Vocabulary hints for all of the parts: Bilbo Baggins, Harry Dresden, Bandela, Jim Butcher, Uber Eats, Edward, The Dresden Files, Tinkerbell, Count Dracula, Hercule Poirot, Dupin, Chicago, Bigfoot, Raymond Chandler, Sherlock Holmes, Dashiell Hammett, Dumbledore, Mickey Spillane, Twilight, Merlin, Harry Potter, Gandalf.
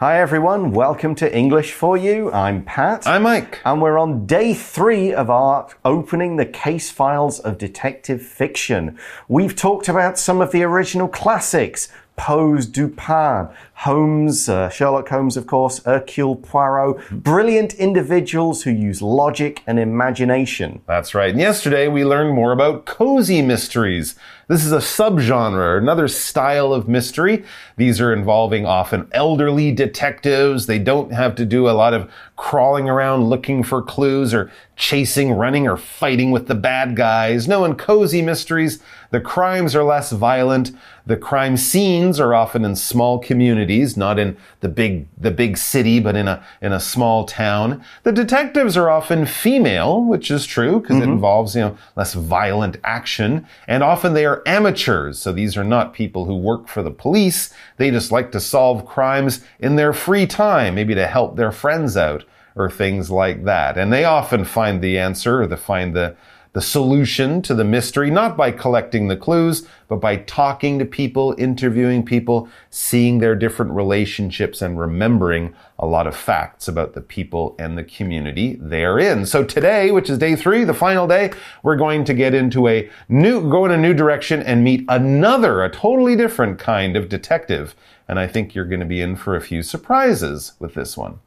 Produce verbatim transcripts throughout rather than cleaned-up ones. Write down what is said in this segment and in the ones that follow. Hi everyone, welcome to English for You. I'm Pat. I'm Mike. And we're on day three of our Opening the Case Files of Detective Fiction. We've talked about some of the original classics. Poe's Dupin, Holmes, uh, Sherlock Holmes, of course, Hercule Poirot, brilliant individuals who use logic and imagination. That's right. And yesterday we learned more about cozy mysteries. This is a subgenre, another style of mystery. These are involving often elderly detectives. They don't have to do a lot of crawling around looking for clues or chasing, running, or fighting with the bad guys. No, in cozy mysteries, the crimes are less violent. The crime scenes are often in small communities, not in the big, the big city, but in a, in a small town. The detectives are often female, which is true, because mm-hmm. it involves, you know, less violent action. And often they are amateurs, so these are not people who work for the police. They just like to solve crimes in their free time, maybe to help their friends out, or things like that. And they often find the answer, or they find the, the solution to the mystery, not by collecting the clues, but by talking to people, interviewing people, seeing their different relationships, and remembering a lot of facts about the people and the community they're in. So today, which is day three, the final day, we're going to get into a new, go in a new direction and meet another, a totally different kind of detective. And I think you're going to be in for a few surprises with this one.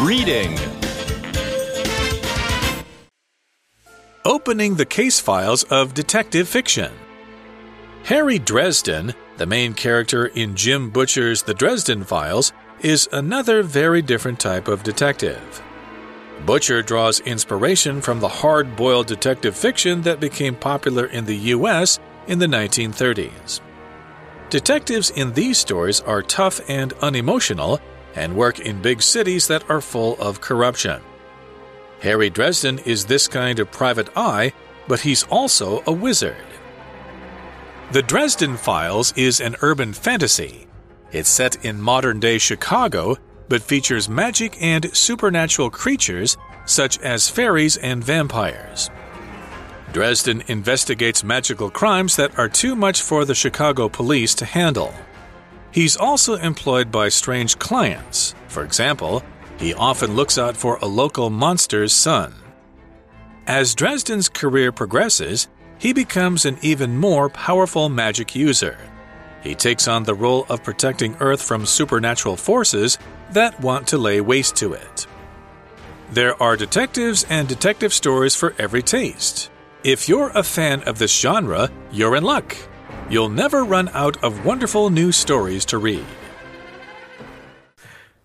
Reading. Opening the Case Files of Detective Fiction. Harry Dresden, the main character in Jim Butcher's The Dresden Files, is another very different type of detective. Butcher draws inspiration from the hard-boiled detective fiction that became popular in the U S in the nineteen thirties. Detectives in these stories are tough and unemotional, and work in big cities that are full of corruption. Harry Dresden is this kind of private eye, but he's also a wizard. The Dresden Files is an urban fantasy. It's set in modern-day Chicago, but features magic and supernatural creatures such as fairies and vampires. Dresden investigates magical crimes that are too much for the Chicago police to handle. He's also employed by strange clients. For example, he often looks out for a local monster's son. As Dresden's career progresses, he becomes an even more powerful magic user. He takes on the role of protecting Earth from supernatural forces that want to lay waste to it. There are detectives and detective stories for every taste. If you're a fan of this genre, you're in luck. You'll never run out of wonderful new stories to read.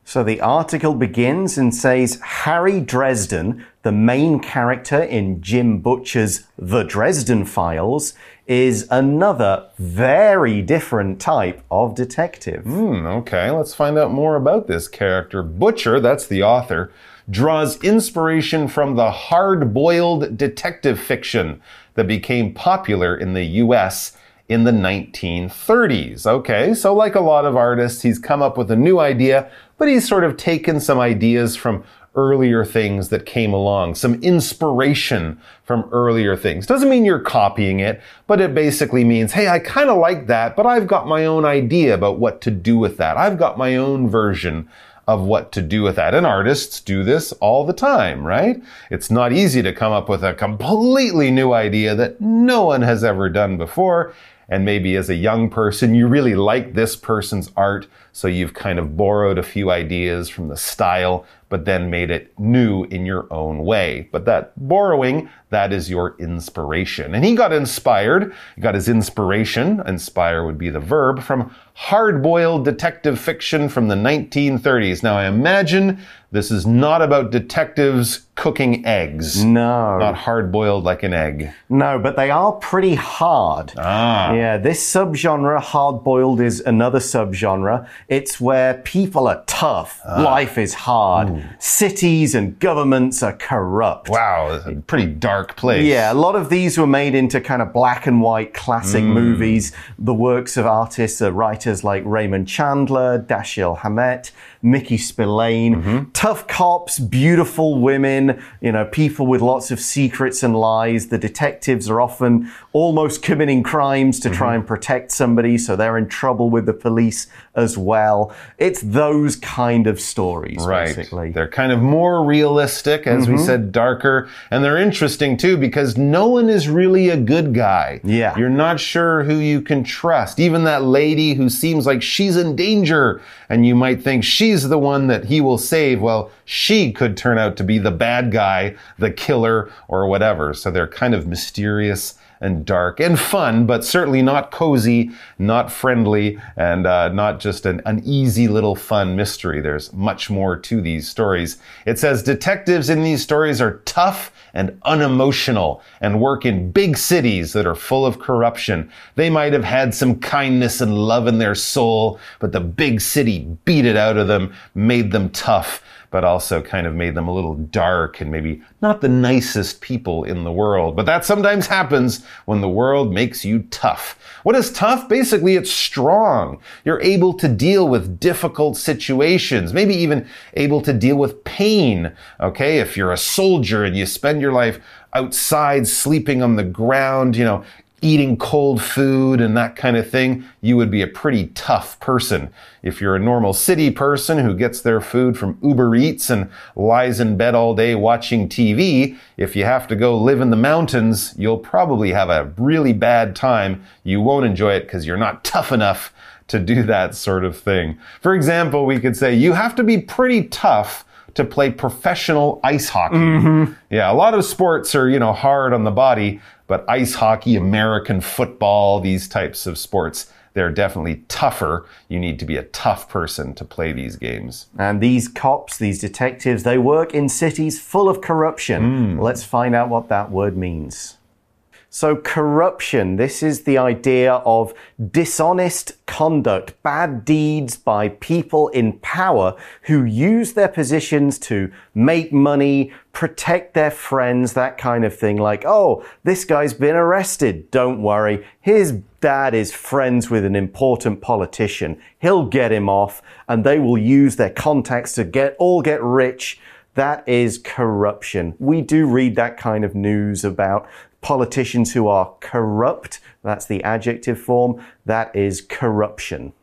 So the article begins and says, Harry Dresden, the main character in Jim Butcher's The Dresden Files, is another very different type of detective. Mm, okay, let's find out more about this character. Butcher, that's the author, draws inspiration from the hard-boiled detective fiction that became popular in the U S in the nineteen thirties. Okay, so like a lot of artists, he's come up with a new idea, but he's sort of taken some ideas from earlier things that came along, some inspiration from earlier things. Doesn't mean you're copying it, but it basically means, hey, I kind of like that, but I've got my own idea about what to do with that. I've got my own version of what to do with that. And artists do this all the time, right? It's not easy to come up with a completely new idea that no one has ever done before. And maybe as a young person, you really like this person's art, so you've kind of borrowed a few ideas from the style, but then made it new in your own way. But that borrowing, that is your inspiration. And he got inspired, he got his inspiration, inspire would be the verb, from hard-boiled detective fiction from the nineteen thirties. Now, I imagine this is not about detectives cooking eggs. No. Not hard-boiled like an egg. No, but they are pretty hard. Ah. Yeah, this subgenre, hard-boiled, is another subgenre. It's where people are tough. Ah. Life is hard. that cities and governments are corrupt. Wow, that's a pretty dark place. Yeah, a lot of these were made into kind of black and white classic mm. movies. The works of artists or writers like Raymond Chandler, Dashiell Hammett, Mickey Spillane. Mm-hmm. Tough cops, beautiful women, you know, people with lots of secrets and lies. The detectives are often almost committing crimes to mm-hmm. try and protect somebody, so they're in trouble with the police as well. It's those kind of stories, right. basically. They're kind of more realistic, as mm-hmm. we said, darker. And they're interesting, too, because no one is really a good guy. Yeah. You're not sure who you can trust. Even that lady who seems like she's in danger, and you might think she's the one that he will save, well, she could turn out to be the bad guy, the killer, or whatever. So they're kind of mysterious and dark and fun, but certainly not cozy, not friendly, and uh, not just an, an easy little fun mystery. There's much more to these stories. It says detectives in these stories are tough and unemotional and work in big cities that are full of corruption. They might have had some kindness and love in their soul, but the big city beat it out of them, made them tough, but also kind of made them a little dark and maybe not the nicest people in the world. But that sometimes happens when the world makes you tough. What is tough? Basically, it's strong. You're able to deal with difficult situations, maybe even able to deal with pain. Okay, if you're a soldier and you spend your life outside, sleeping on the ground, you know, eating cold food and that kind of thing, you would be a pretty tough person. If you're a normal city person who gets their food from Uber Eats and lies in bed all day watching T V, if you have to go live in the mountains, you'll probably have a really bad time. You won't enjoy it because you're not tough enough to do that sort of thing. For example, we could say you have to be pretty tough to play professional ice hockey. Mm-hmm. Yeah, a lot of sports are, you know, hard on the body, but ice hockey, American football, these types of sports, they're definitely tougher. You need to be a tough person to play these games. And these cops, these detectives, they work in cities full of corruption. Mm. Let's find out what that word means. So corruption, this is the idea of dishonest conduct, bad deeds by people in power who use their positions to make money, protect their friends, that kind of thing. Like, oh, this guy's been arrested. Don't worry. His dad is friends with an important politician. He'll get him off, and they will use their contacts to get all get rich. That is corruption. We do read that kind of news about politicians who are corrupt. That's the adjective form. That is corruption.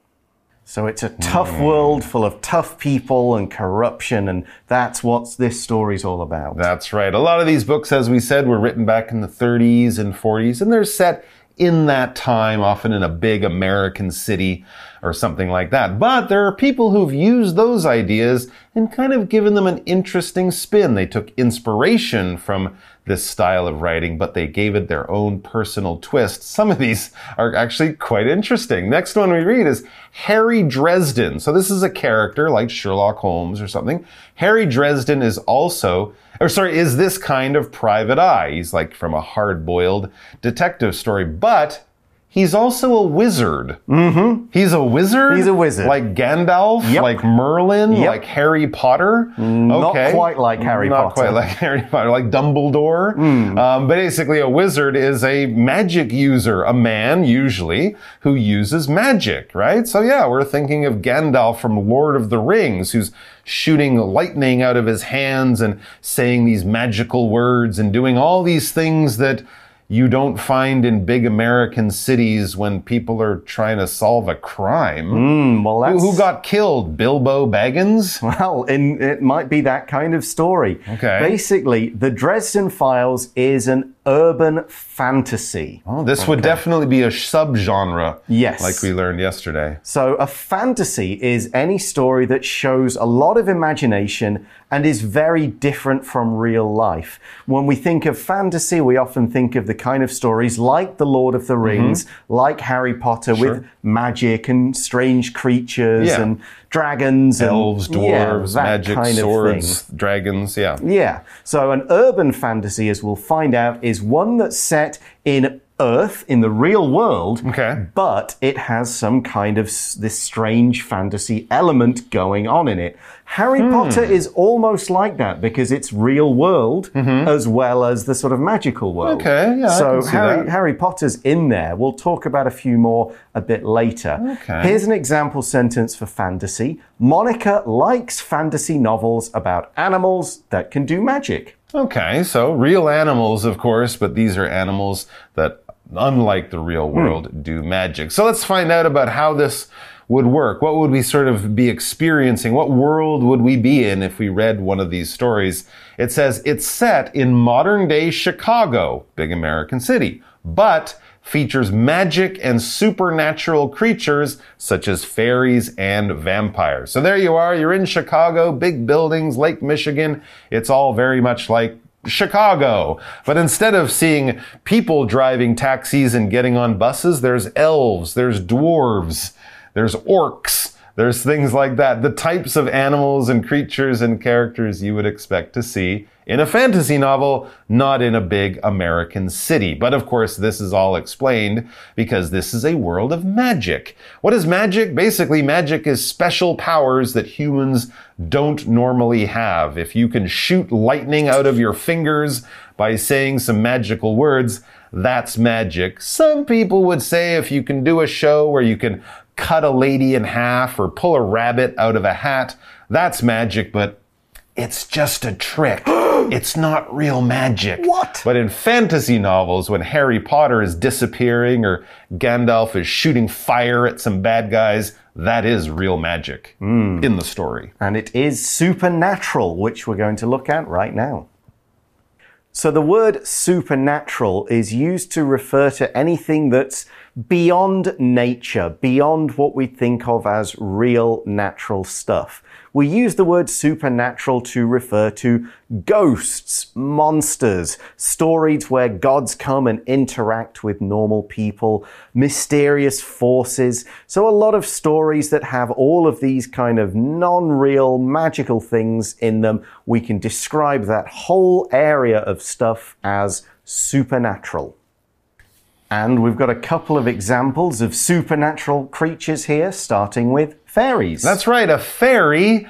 So it's a tough mm. world full of tough people and corruption, and that's what this story's all about. That's right. A lot of these books, as we said, were written back in the thirties and forties, and they're set in that time, often in a big American city or something like that. But there are people who've used those ideas and kind of given them an interesting spin. They took inspiration from this style of writing, but they gave it their own personal twist. Some of these are actually quite interesting. Next one we read is Harry Dresden. So this is a character like Sherlock Holmes or something. Harry Dresden is also, or sorry, is this kind of private eye. He's like from a hard-boiled detective story, but he's also a wizard. Mm-hmm. He's a wizard? He's a wizard. Like Gandalf? Yep. Like Merlin? Yep. Like Harry Potter? Mm, okay. Not quite like Harry not Potter. Not quite like Harry Potter. Like Dumbledore? Mm. Um, but basically, a wizard is a magic user, a man, usually, who uses magic, right? So yeah, we're thinking of Gandalf from Lord of the Rings, who's shooting lightning out of his hands and saying these magical words and doing all these things that you don't find in big American cities when people are trying to solve a crime. Mm, well, that's... Who, who got killed? Bilbo Baggins? Well, in, it might be that kind of story. Okay. Basically, The Dresden Files is an urban fantasy. Oh, this okay. would definitely be a subgenre. Yes. Like we learned yesterday. So a fantasy is any story that shows a lot of imagination and is very different from real life. When we think of fantasy, we often think of the kind of stories like The Lord of the Rings, mm-hmm. like Harry Potter, sure. with magic and strange creatures yeah. and dragons. Elves, and, dwarves, yeah, magic, kind of swords, thing. dragons, yeah. Yeah. So an urban fantasy, as we'll find out, is one that's set in Earth in the real world, okay. but it has some kind of s this strange fantasy element going on in it. Harry hmm. Potter is almost like that because it's real world mm-hmm. as well as the sort of magical world. Okay, yeah, so I can see Harry, that. Harry Potter's in there. We'll talk about a few more a bit later. Okay. Here's an example sentence for fantasy. Monica likes fantasy novels about animals that can do magic. Okay, so real animals, of course, but these are animals that, unlike the real world, mm. do magic. So let's find out about how this would work. What would we sort of be experiencing? What world would we be in if we read one of these stories? It says, it's set in modern-day Chicago, big American city, but features magic and supernatural creatures such as fairies and vampires. So there you are, you're in Chicago, big buildings, Lake Michigan. It's all very much like Chicago. But instead of seeing people driving taxis and getting on buses, there's elves, there's dwarves, there's orcs, there's things like that. The types of animals and creatures and characters you would expect to see in a fantasy novel, not in a big American city. But of course, this is all explained because this is a world of magic. What is magic? Basically, magic is special powers that humans don't normally have. If you can shoot lightning out of your fingers by saying some magical words, that's magic. Some people would say if you can do a show where you can cut a lady in half or pull a rabbit out of a hat, that's magic, but it's just a trick. It's not real magic. What? But in fantasy novels, when Harry Potter is disappearing or Gandalf is shooting fire at some bad guys, that is real magic mm. in the story. And it is supernatural, which we're going to look at right now. So the word supernatural is used to refer to anything that's beyond nature, beyond what we think of as real natural stuff. We use the word supernatural to refer to ghosts, monsters, stories where gods come and interact with normal people, mysterious forces. So a lot of stories that have all of these kind of non-real magical things in them, we can describe that whole area of stuff as supernatural. And we've got a couple of examples of supernatural creatures here, starting with fairies. That's right, a fairy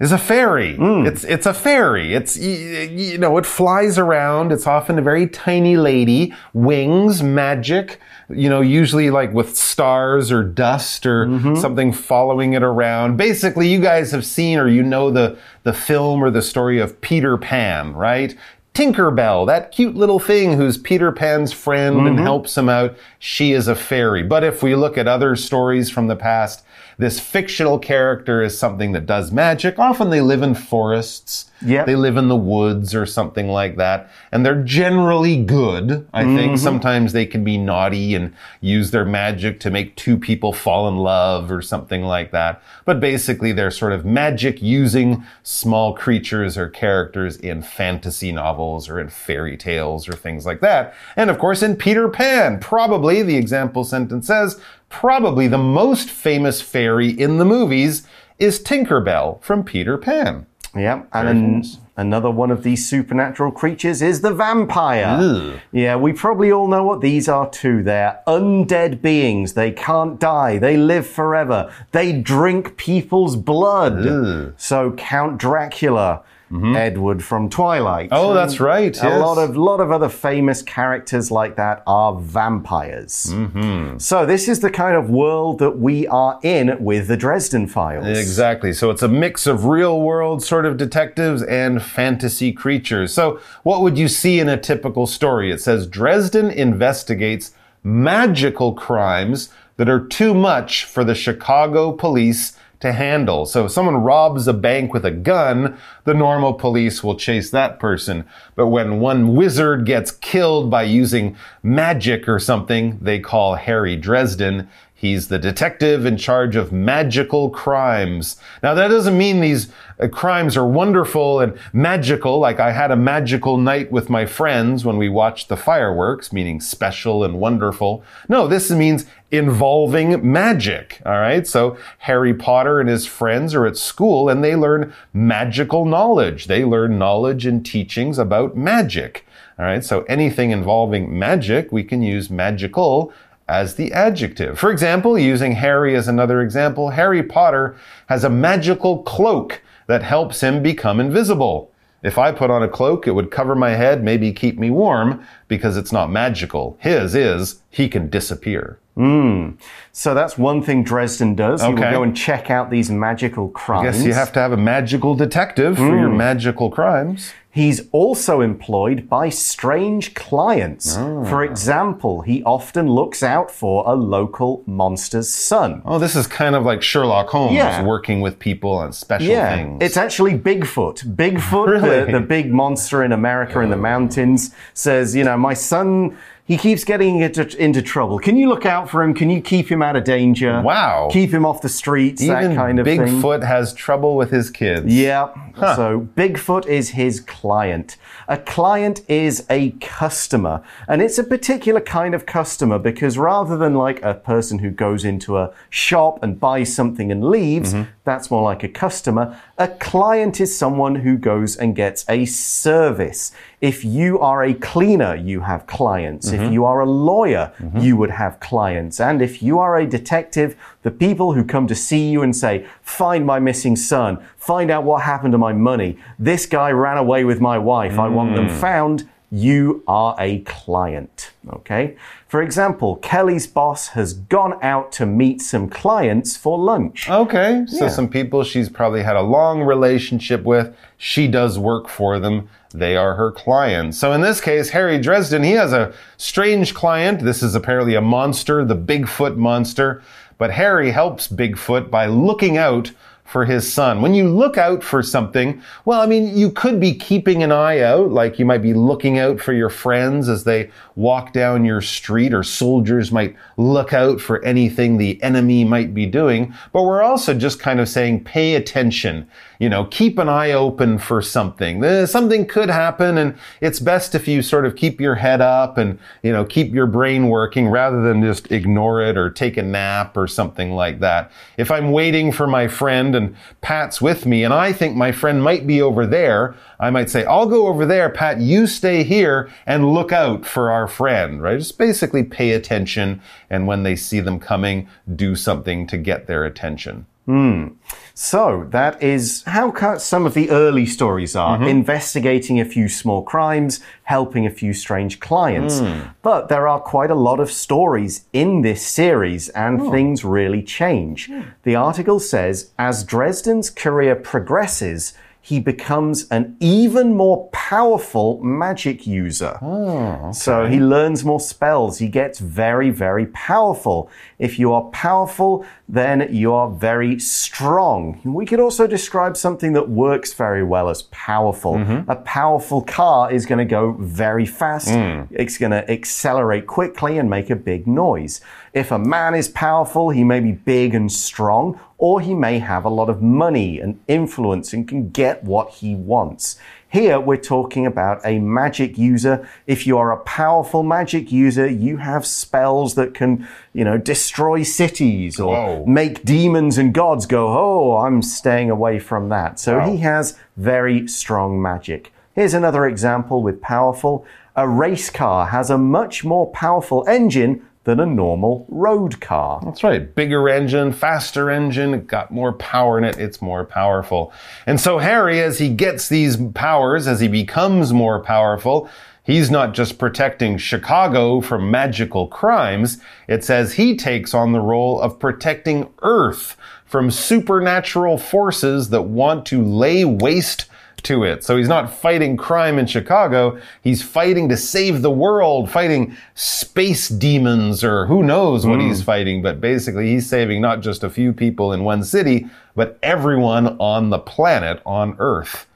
is a fairy. Mm. It's, it's a fairy. It's, you know, it flies around. It's often a very tiny lady. Wings, magic, you know, usually like with stars or dust or mm-hmm. something following it around. Basically, you guys have seen or you know the, the film or the story of Peter Pan, right? Tinkerbell, that cute little thing who's Peter Pan's friend mm-hmm. and helps him out. She is a fairy. But if we look at other stories from the past, this fictional character is something that does magic. Often they live in forests. Yep. They live in the woods or something like that. And they're generally good, I mm-hmm. think. Sometimes they can be naughty and use their magic to make two people fall in love or something like that. But basically, they're sort of magic-using small creatures or characters in fantasy novels or in fairy tales or things like that. And of course, in Peter Pan, probably, the example sentence says, probably the most famous fairy in the movies is Tinkerbell from Peter Pan. Yeah, and an, another one of these supernatural creatures is the vampire. Ugh. Yeah, we probably all know what these are too. They're undead beings. They can't die. They live forever. They drink people's blood. Ugh. So Count Dracula, mm-hmm. Edward from Twilight. Oh, that's right. Yes. A lot of, lot of other famous characters like that are vampires. Mm-hmm. So this is the kind of world that we are in with the Dresden Files. Exactly. So it's a mix of real world sort of detectives and fantasy creatures. So what would you see in a typical story? It says Dresden investigates magical crimes that are too much for the Chicago police to handle. So if someone robs a bank with a gun, the normal police will chase that person. But when one wizard gets killed by using magic or something, they call Harry Dresden. He's the detective in charge of magical crimes. Now, that doesn't mean these uh, crimes are wonderful and magical, like I had a magical night with my friends when we watched the fireworks, meaning special and wonderful. No, this means involving magic, all right? So Harry Potter and his friends are at school and they learn magical knowledge. They learn knowledge and teachings about magic. All right, so anything involving magic, we can use magical as the adjective. For example, using Harry as another example, Harry Potter has a magical cloak that helps him become invisible. If I put on a cloak, it would cover my head, maybe keep me warm, because it's not magical. His is, he can disappear. Mm. So that's one thing Dresden does. Okay. You will go and check out these magical crimes. I guess you have to have a magical detective mm. for your magical crimes. He's also employed by strange clients. Oh. For example, he often looks out for a local monster's son. Oh, this is kind of like Sherlock Holmes yeah. working with people on special yeah. things. It's actually Bigfoot. Bigfoot, really? the, the big monster in America oh. in the mountains, says, you know, my son... He keeps getting into trouble. Can you look out for him? Can you keep him out of danger? Wow. Keep him off the streets, Even that kind of Bigfoot thing. Bigfoot has trouble with his kids. Yeah. Huh. So Bigfoot is his client. A client is a customer. And it's a particular kind of customer because rather than like a person who goes into a shop and buys something and leaves, mm-hmm. that's more like a customer. A client is someone who goes and gets a service. If you are a cleaner, you have clients. Mm-hmm. If you are a lawyer, mm-hmm. you would have clients. And if you are a detective, the people who come to see you and say, find my missing son, find out what happened to my money, this guy ran away with my wife, mm. I want them found, you are a client. Okay? For example, Kelly's boss has gone out to meet some clients for lunch. Okay, so yeah. some people she's probably had a long relationship with, she does work for them. They are her clients. So in this case, Harry Dresden, he has a strange client. This is apparently a monster, the Bigfoot monster. But Harry helps Bigfoot by looking out for his son. When you look out for something, well, I mean, you could be keeping an eye out, like you might be looking out for your friends as they walk down your street, or soldiers might look out for anything the enemy might be doing. But we're also just kind of saying, pay attention. You know, keep an eye open for something. Something could happen, and it's best if you sort of keep your head up and, you know, keep your brain working rather than just ignore it or take a nap or something like that. If I'm waiting for my friend and Pat's with me and I think my friend might be over there, I might say, I'll go over there, Pat, you stay here and look out for our friend, right? Just basically pay attention, and when they see them coming, do something to get their attention. Hmm. So that is how some of the early stories are. Mm-hmm. Investigating a few small crimes, helping a few strange clients. Mm. But there are quite a lot of stories in this series, and oh. things really change. Mm. The article says, as Dresden's career progresses, he becomes an even more powerful magic user. Oh, okay. So he learns more spells. He gets very, very powerful. If you are powerful, then you are very strong. We could also describe something that works very well as powerful. Mm-hmm. A powerful car is going to go very fast. Mm. It's going to accelerate quickly and make a big noise. If a man is powerful, he may be big and strong, or he may have a lot of money and influence and can get what he wants. Here, we're talking about a magic user. If you are a powerful magic user, you have spells that can, you know, destroy cities or Whoa. make demons and gods go, oh, I'm staying away from that. So wow. he has very strong magic. Here's another example with powerful. A race car has a much more powerful engine than a normal road car. That's right. Bigger engine, faster engine, got more power in it, it's more powerful. And so Harry, as he gets these powers, as he becomes more powerful, he's not just protecting Chicago from magical crimes. It says he takes on the role of protecting Earth from supernatural forces that want to lay waste to it. So he's not fighting crime in Chicago. He's fighting to save the world, fighting space demons, or who knows what mm. he's fighting. But basically, he's saving not just a few people in one city, but everyone on the planet, on Earth.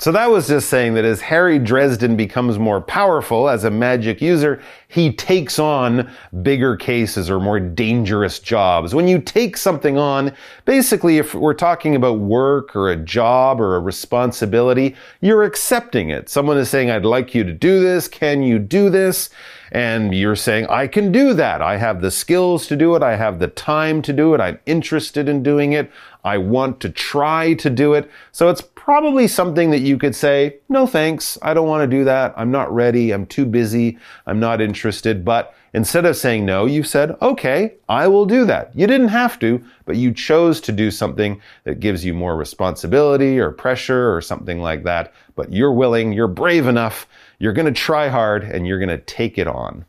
So that was just saying that as Harry Dresden becomes more powerful as a magic user, he takes on bigger cases or more dangerous jobs. When you take something on, basically, if we're talking about work or a job or a responsibility, you're accepting it. Someone is saying, I'd like you to do this. Can you do this? And you're saying, I can do that. I have the skills to do it. I have the time to do it. I'm interested in doing it. I want to try to do it. So it's probably something that you could say, no thanks, I don't want to do that. I'm not ready. I'm too busy. I'm not interested. But instead of saying no, you said, okay, I will do that. You didn't have to, but you chose to do something that gives you more responsibility or pressure or something like that. But you're willing, you're brave enough, you're going to try hard, and you're going to take it on.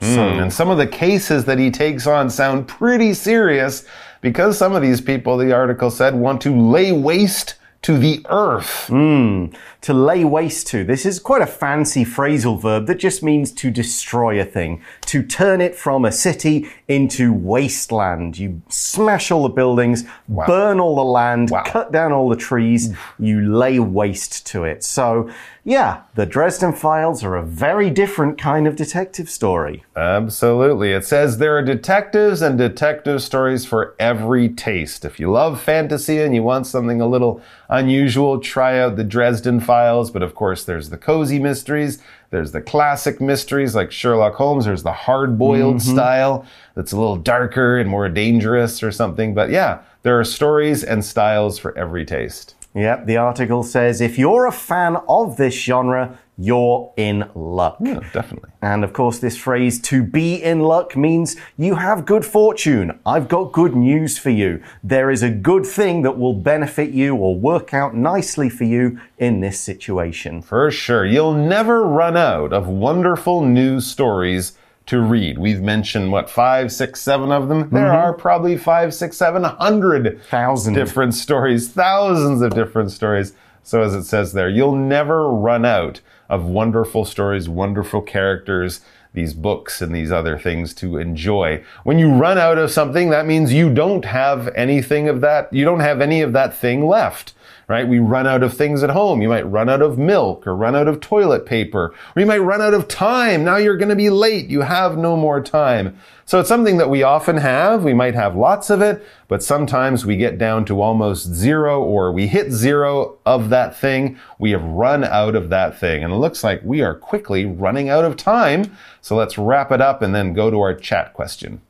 Mm. So, and some of the cases that he takes on sound pretty serious because some of these people, the article said, want to lay waste to the earth. Mm, to lay waste to. This is quite a fancy phrasal verb that just means to destroy a thing, to turn it from a city into wasteland. You smash all the buildings, wow. burn all the land, wow. cut down all the trees, you lay waste to it. So, yeah, the Dresden Files are a very different kind of detective story. Absolutely. It says there are detectives and detective stories for every taste. If you love fantasy and you want something a little unusual, try out the Dresden Files, but of course there's the cozy mysteries, there's the classic mysteries like Sherlock Holmes, there's the hard-boiled mm-hmm. style that's a little darker and more dangerous or something, but yeah, there are stories and styles for every taste. Yep, the article says if you're a fan of this genre, you're in luck. Yeah, definitely. And of course, this phrase, to be in luck, means you have good fortune. I've got good news for you. There is a good thing that will benefit you or work out nicely for you in this situation. For sure. You'll never run out of wonderful news stories to read. We've mentioned, what, five, six, seven of them? Mm-hmm. There are probably five, six, seven hundred thousand different stories, thousands of different stories. So as it says there, you'll never run out of wonderful stories, wonderful characters, these books and these other things to enjoy. When you run out of something, that means you don't have anything of that. You don't have any of that thing left, right? We run out of things at home. You might run out of milk or run out of toilet paper, or you might run out of time. Now you're going to be late. You have no more time. So it's something that we often have. We might have lots of it, but sometimes we get down to almost zero or we hit zero of that thing. We have run out of that thing. And it looks like we are quickly running out of time. So let's wrap it up and then go to our chat question.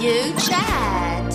You chat.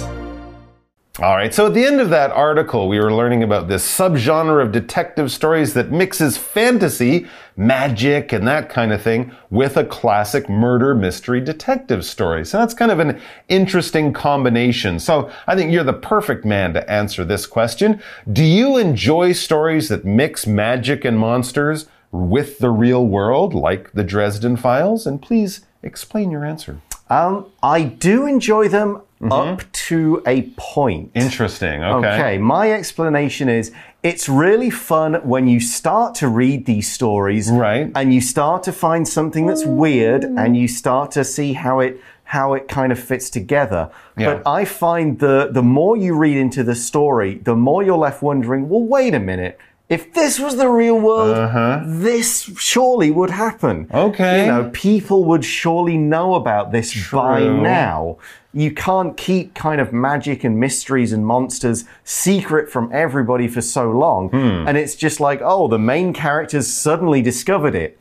All right, so at the end of that article, we were learning about this subgenre of detective stories that mixes fantasy, magic, and that kind of thing with a classic murder mystery detective story. So that's kind of an interesting combination. So I think you're the perfect man to answer this question. Do you enjoy stories that mix magic and monsters with the real world, like the Dresden Files? And please explain your answer. Um, I do enjoy them mm-hmm. up to a point. Interesting, okay. Okay, my explanation is it's really fun when you start to read these stories right. and you start to find something that's weird and you start to see how it how it kind of fits together. Yeah. But I find the, the more you read into the story, the more you're left wondering, well, wait a minute. If this was the real world, uh-huh. this surely would happen. Okay. You know, people would surely know about this True. by now. You can't keep kind of magic and mysteries and monsters secret from everybody for so long. Hmm. And it's just like, oh, the main characters suddenly discovered it.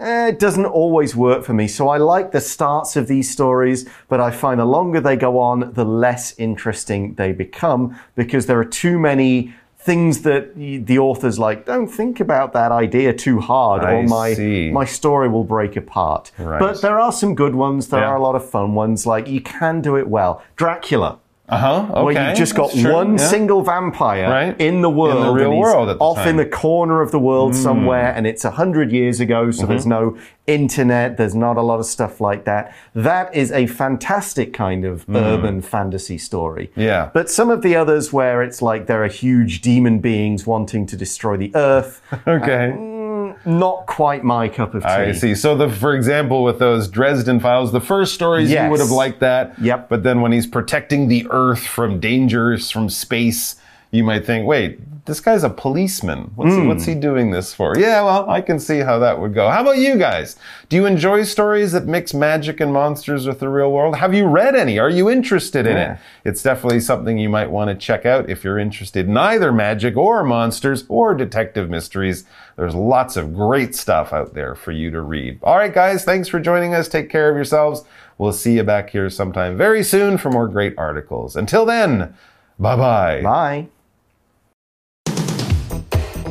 It doesn't always work for me. So I like the starts of these stories, but I find the longer they go on, the less interesting they become because there are too many things that the author's like, don't think about that idea too hard or my, my story will break apart. Right. But there are some good ones. There yeah. are a lot of fun ones. Like, you can do it well. Dracula. Uh-huh, okay. Where you've just got one yeah. single vampire right. in the world. In the real world at the off time. in the corner of the world mm. somewhere, and it's a hundred years ago, so mm-hmm. there's no internet, there's not a lot of stuff like that. That is a fantastic kind of mm. urban fantasy story. Yeah. But some of the others where it's like there are huge demon beings wanting to destroy the earth. Okay. And, not quite my cup of tea. I see. So, the, for example, with those Dresden Files, the first stories yes. you would have liked that. Yep. But then when he's protecting the Earth from dangers from space, you might think, wait, this guy's a policeman. What's, mm. he, what's he doing this for? Yeah, well, I can see how that would go. How about you guys? Do you enjoy stories that mix magic and monsters with the real world? Have you read any? Are you interested in yeah. it? It's definitely something you might want to check out if you're interested in either magic or monsters or detective mysteries. There's lots of great stuff out there for you to read. All right, guys, thanks for joining us. Take care of yourselves. We'll see you back here sometime very soon for more great articles. Until then, bye-bye. Bye.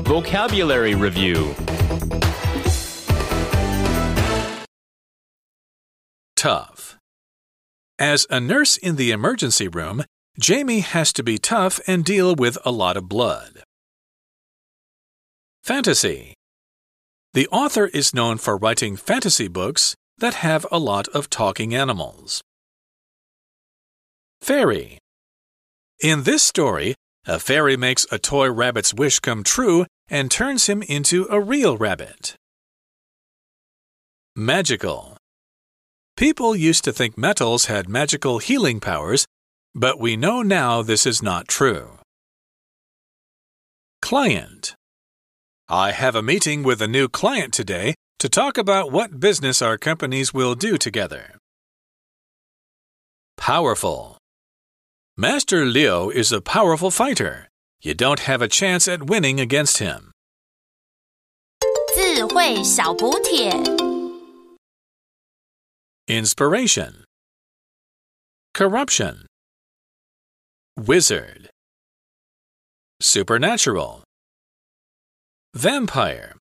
Vocabulary Review. Tough. As a nurse in the emergency room, Jamie has to be tough and deal with a lot of blood. Fantasy. The author is known for writing fantasy books that have a lot of talking animals. Fairy. In this story, a fairy makes a toy rabbit's wish come true and turns him into a real rabbit. Magical. People used to think metals had magical healing powers, but we know now this is not true. Client. I have a meeting with a new client today to talk about what business our companies will do together. Powerful. Master Leo is a powerful fighter. You don't have a chance at winning against him. 智慧小补帖 Inspiration. Corruption. Wizard. Supernatural. Vampire.